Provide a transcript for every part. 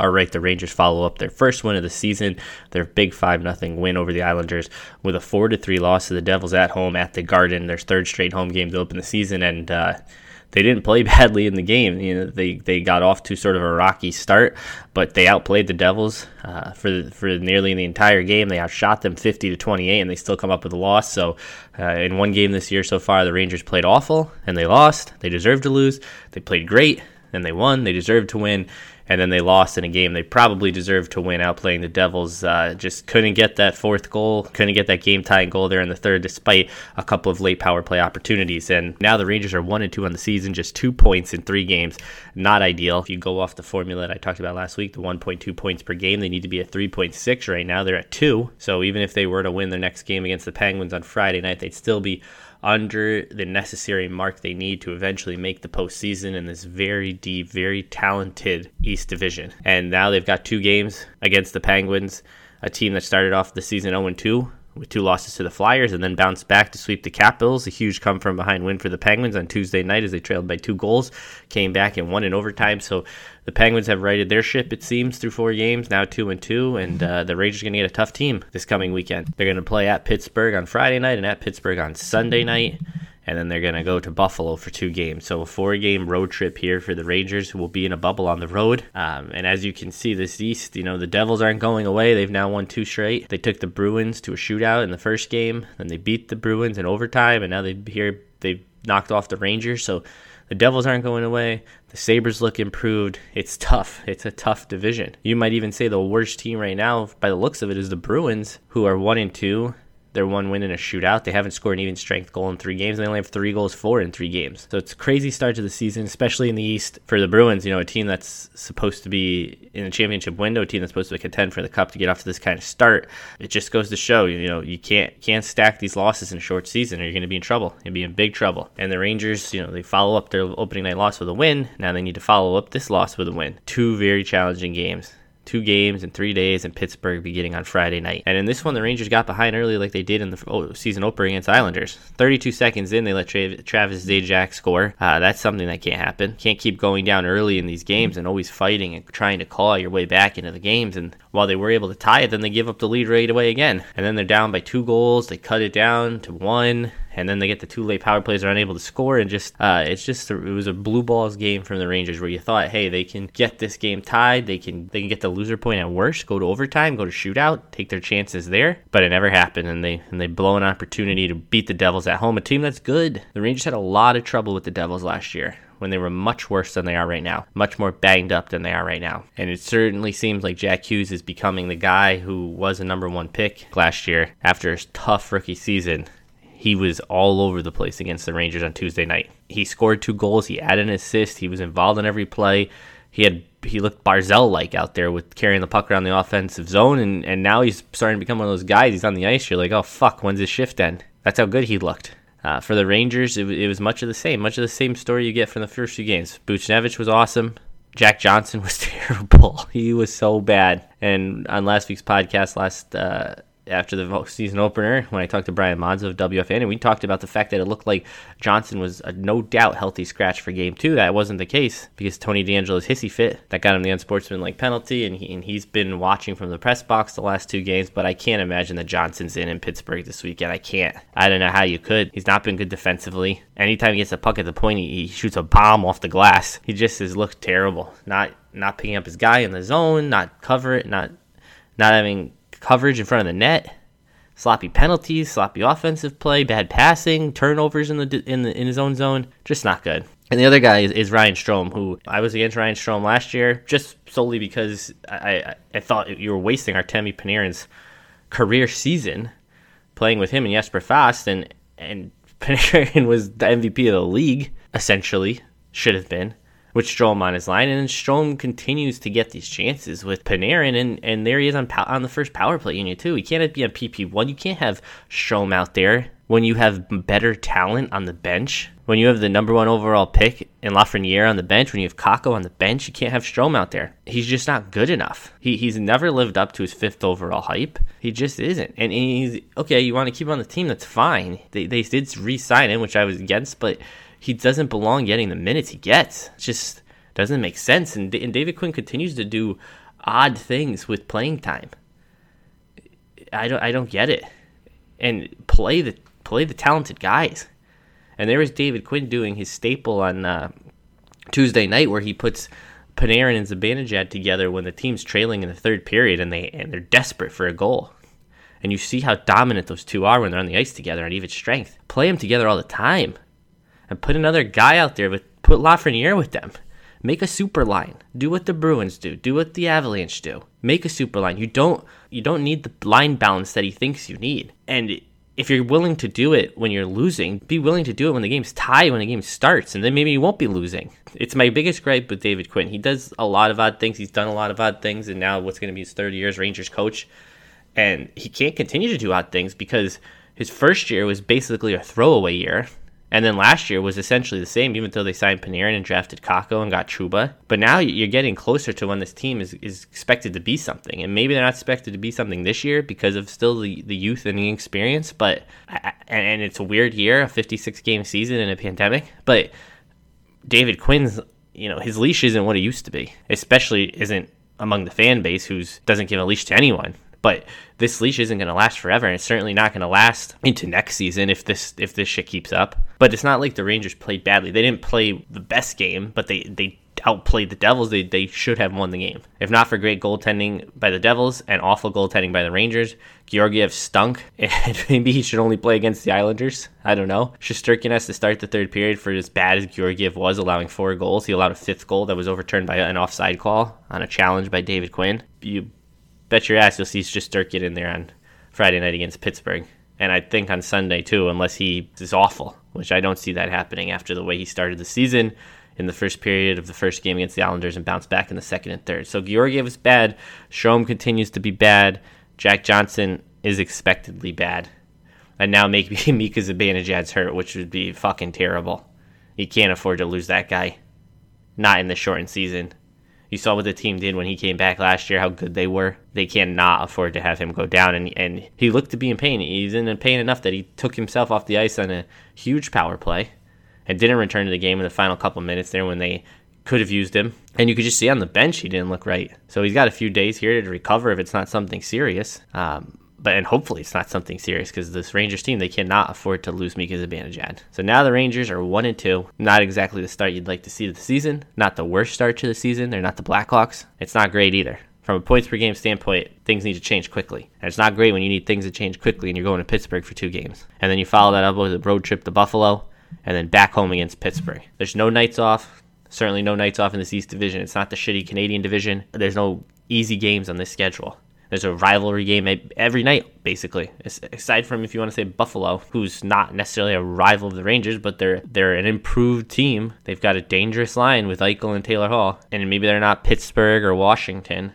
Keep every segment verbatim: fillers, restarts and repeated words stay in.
are ranked. The Rangers follow up their first win of the season, their big five nothing win over the Islanders, with a four to three loss to the Devils at home at the Garden, their third straight home game to open the season. And uh, they didn't play badly in the game. You know, they, they got off to sort of a rocky start, but they outplayed the Devils uh, for for nearly the entire game. They outshot them fifty to twenty-eight, and they still come up with a loss. So uh, in one game this year so far, the Rangers played awful, and they lost. They deserved to lose. They played great, and they won. They deserved to win. And then they lost in a game they probably deserved to win, outplaying the Devils. Uh, just couldn't get that fourth goal, couldn't get that game-tying goal there in the third, despite a couple of late power play opportunities. And now the Rangers are one and two on the season, just two points in three games. Not ideal. If you go off the formula that I talked about last week, the one point two points per game, they need to be at three point six right now. They're at two. So even if they were to win their next game against the Penguins on Friday night, they'd still be under the necessary mark they need to eventually make the postseason in this very deep, very talented East Division. And now they've got two games against the Penguins, a team that started off the season oh and two with two losses to the Flyers and then bounced back to sweep the Capitals. A huge come-from-behind win for the Penguins on Tuesday night as they trailed by two goals, came back and won in overtime. So the Penguins have righted their ship, it seems, through four games, now two and two, and uh, the Rangers are going to get a tough team this coming weekend. They're going to play at Pittsburgh on Friday night and at Pittsburgh on Sunday night, and then they're going to go to Buffalo for two games. So a four-game road trip here for the Rangers, who will be in a bubble on the road. Um, and as you can see, this East, you know, the Devils aren't going away. They've now won two straight. They took the Bruins to a shootout in the first game, then they beat the Bruins in overtime, and now they here they've knocked off the Rangers. So the Devils aren't going away. The Sabres look improved. It's tough. It's a tough division. You might even say the worst team right now, by the looks of it, is the Bruins, who are one and two. They're one win in a shootout. They haven't scored an even strength goal in three games. They only have three goals for in three games. So it's a crazy start to the season, especially in the East. For the Bruins, you know, a team that's supposed to be in the championship window, a team that's supposed to contend for the cup, to get off to this kind of start, it just goes to show, you know, you can't can't stack these losses in a short season or you're going to be in trouble. You'll be in big trouble. And the Rangers, you know, they follow up their opening night loss with a win. Now they need to follow up this loss with a win. Two very challenging games. Two games in three days, and Pittsburgh beginning on Friday night. And in this one, the Rangers got behind early like they did in the season opener against Islanders. thirty-two seconds in, they let Tra- Travis Zajac score. Uh, that's something that can't happen. Can't keep going down early in these games and always fighting and trying to claw your way back into the games. And while they were able to tie it, then they give up the lead right away again. And then they're down by two goals. They cut it down to one. And then they get the two late power plays, are unable to score, and just uh, it's just a, it was a blue balls game from the Rangers, where you thought, hey, they can get this game tied, they can they can get the loser point at worst, go to overtime, go to shootout, take their chances there, but it never happened, and they and they blow an opportunity to beat the Devils at home, a team that's good. The Rangers had a lot of trouble with the Devils last year, when they were much worse than they are right now, much more banged up than they are right now. And it certainly seems like Jack Hughes is becoming the guy who was a number one pick last year after his tough rookie season. He was all over the place against the Rangers on Tuesday night. He scored two goals. He added an assist. He was involved in every play. He had he looked Barzell-like out there with carrying the puck around the offensive zone, and, and now he's starting to become one of those guys. He's on the ice. You're like, oh, fuck, when's his shift end? That's how good he looked. Uh, for the Rangers, it, it was much of the same, much of the same story you get from the first few games. Buchnevich was awesome. Jack Johnson was terrible. He was so bad. And on last week's podcast, last uh after the season opener, when I talked to Brian Monzo of W F N, and we talked about the fact that it looked like Johnson was a no doubt healthy scratch for game two. That wasn't the case because Tony DeAngelo's hissy fit that got him the unsportsmanlike penalty, and, he, and he's been watching from the press box the last two games. But I can't imagine that Johnson's in in Pittsburgh this weekend. I can't. I don't know how you could. He's not been good defensively. Anytime he gets a puck at the point, he, he shoots a bomb off the glass. He just has looked terrible. Not not picking up his guy in the zone, not cover it, not not having coverage in front of the net, sloppy penalties, sloppy offensive play, bad passing, turnovers in the in the in his own zone. Just not good. And the other guy is, is Ryan Strom, who I was against Ryan Strom last year just solely because I I, I thought you were wasting Artemi Panarin's career season playing with him and Jesper Fast, and and Panarin was the M V P of the league, essentially, should have been, with Strom on his line, and then Strom continues to get these chances with Panarin, and, and there he is on pow- on the first power play unit too. He can't be on P P one. You can't have Strom out there when you have better talent on the bench, when you have the number one overall pick and Lafreniere on the bench, when you have Kako on the bench. You can't have Strom out there. He's just not good enough. He He's never lived up to his fifth overall hype. He just isn't. And, and he's, okay, you want to keep him on the team, that's fine. They, they did re-sign him, which I was against, but he doesn't belong getting the minutes he gets. It just doesn't make sense. And, D- and David Quinn continues to do odd things with playing time. I don't I don't get it. And play the play the talented guys. And there is David Quinn doing his staple on uh, Tuesday night where he puts Panarin and Zibanejad together when the team's trailing in the third period and they and they're desperate for a goal. And you see how dominant those two are when they're on the ice together at even strength. Play them together all the time. And put another guy out there, with put Lafreniere with them. Make a super line. Do what the Bruins do. Do what the Avalanche do. Make a super line. You don't you don't need the line balance that he thinks you need. And if you're willing to do it when you're losing, be willing to do it when the game's tied, when the game starts, and then maybe you won't be losing. It's my biggest gripe with David Quinn. He does a lot of odd things. He's done a lot of odd things, and now what's going to be his third year as Rangers coach. And he can't continue to do odd things because his first year was basically a throwaway year. And then last year was essentially the same, even though they signed Panarin and drafted Kako and got Trouba. But now you're getting closer to when this team is, is expected to be something. And maybe they're not expected to be something this year because of still the, the youth and the experience. But and it's a weird year, a fifty-six game season in a pandemic. But David Quinn's, you know, his leash isn't what it used to be, especially isn't among the fan base who doesn't give a leash to anyone. But this leash isn't going to last forever, and it's certainly not going to last into next season if this if this shit keeps up. But it's not like the Rangers played badly. They didn't play the best game, but they, they outplayed the Devils. They they should have won the game. If not for great goaltending by the Devils and awful goaltending by the Rangers, Georgiev stunk, and maybe he should only play against the Islanders. I don't know. Shesterkin has to start the third period for as bad as Georgiev was, allowing four goals. He allowed a fifth goal that was overturned by an offside call on a challenge by David Quinn. You bet your ass you'll see Shesterkin in there on Friday night against Pittsburgh. And I think on Sunday, too, unless he is awful, which I don't see that happening after the way he started the season in the first period of the first game against the Islanders and bounced back in the second and third. So Georgiev is bad. Strom continues to be bad. Jack Johnson is expectedly bad. And now maybe Mika Zibanejad's hurt, which would be fucking terrible. You can't afford to lose that guy. Not in the shortened season. You saw what the team did when he came back last year, how good they were. They cannot afford to have him go down, and and he looked to be in pain. He's in pain enough that he took himself off the ice on a huge power play and didn't return to the game in the final couple minutes there when they could have used him. And you could just see on the bench he didn't look right. So he's got a few days here to recover if it's not something serious. Um, but and hopefully it's not something serious because this Rangers team, they cannot afford to lose Mika Zibanejad. So now the Rangers are one and two. Not exactly the start you'd like to see to the season. Not the worst start to the season. They're not the Blackhawks. It's not great either. From a points per game standpoint, things need to change quickly. And it's not great when you need things to change quickly and you're going to Pittsburgh for two games. And then you follow that up with a road trip to Buffalo and then back home against Pittsburgh. There's no nights off. Certainly no nights off in this East Division. It's not the shitty Canadian Division. There's no easy games on this schedule. There's a rivalry game every night, basically. Aside from, if you want to say, Buffalo, who's not necessarily a rival of the Rangers, but they're they're an improved team. They've got a dangerous line with Eichel and Taylor Hall. And maybe they're not Pittsburgh or Washington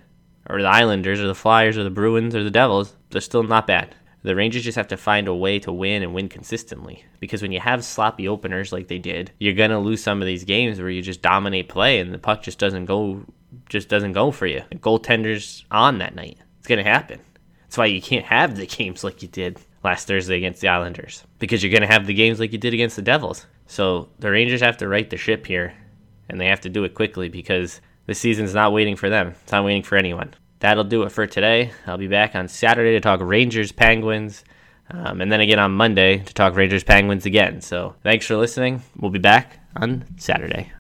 or the Islanders or the Flyers or the Bruins or the Devils. They're still not bad. The Rangers just have to find a way to win and win consistently. Because when you have sloppy openers like they did, you're going to lose some of these games where you just dominate play and the puck just doesn't go, just doesn't go for you. The goaltender's on that night. It's going to happen. That's why you can't have the games like you did last Thursday against the Islanders, because you're going to have the games like you did against the Devils. So the Rangers have to right the ship here, and they have to do it quickly because the season's not waiting for them. It's not waiting for anyone. That'll do it for today. I'll be back on Saturday to talk Rangers Penguins, um, and then again on Monday to talk Rangers Penguins again. So thanks for listening. We'll be back on Saturday.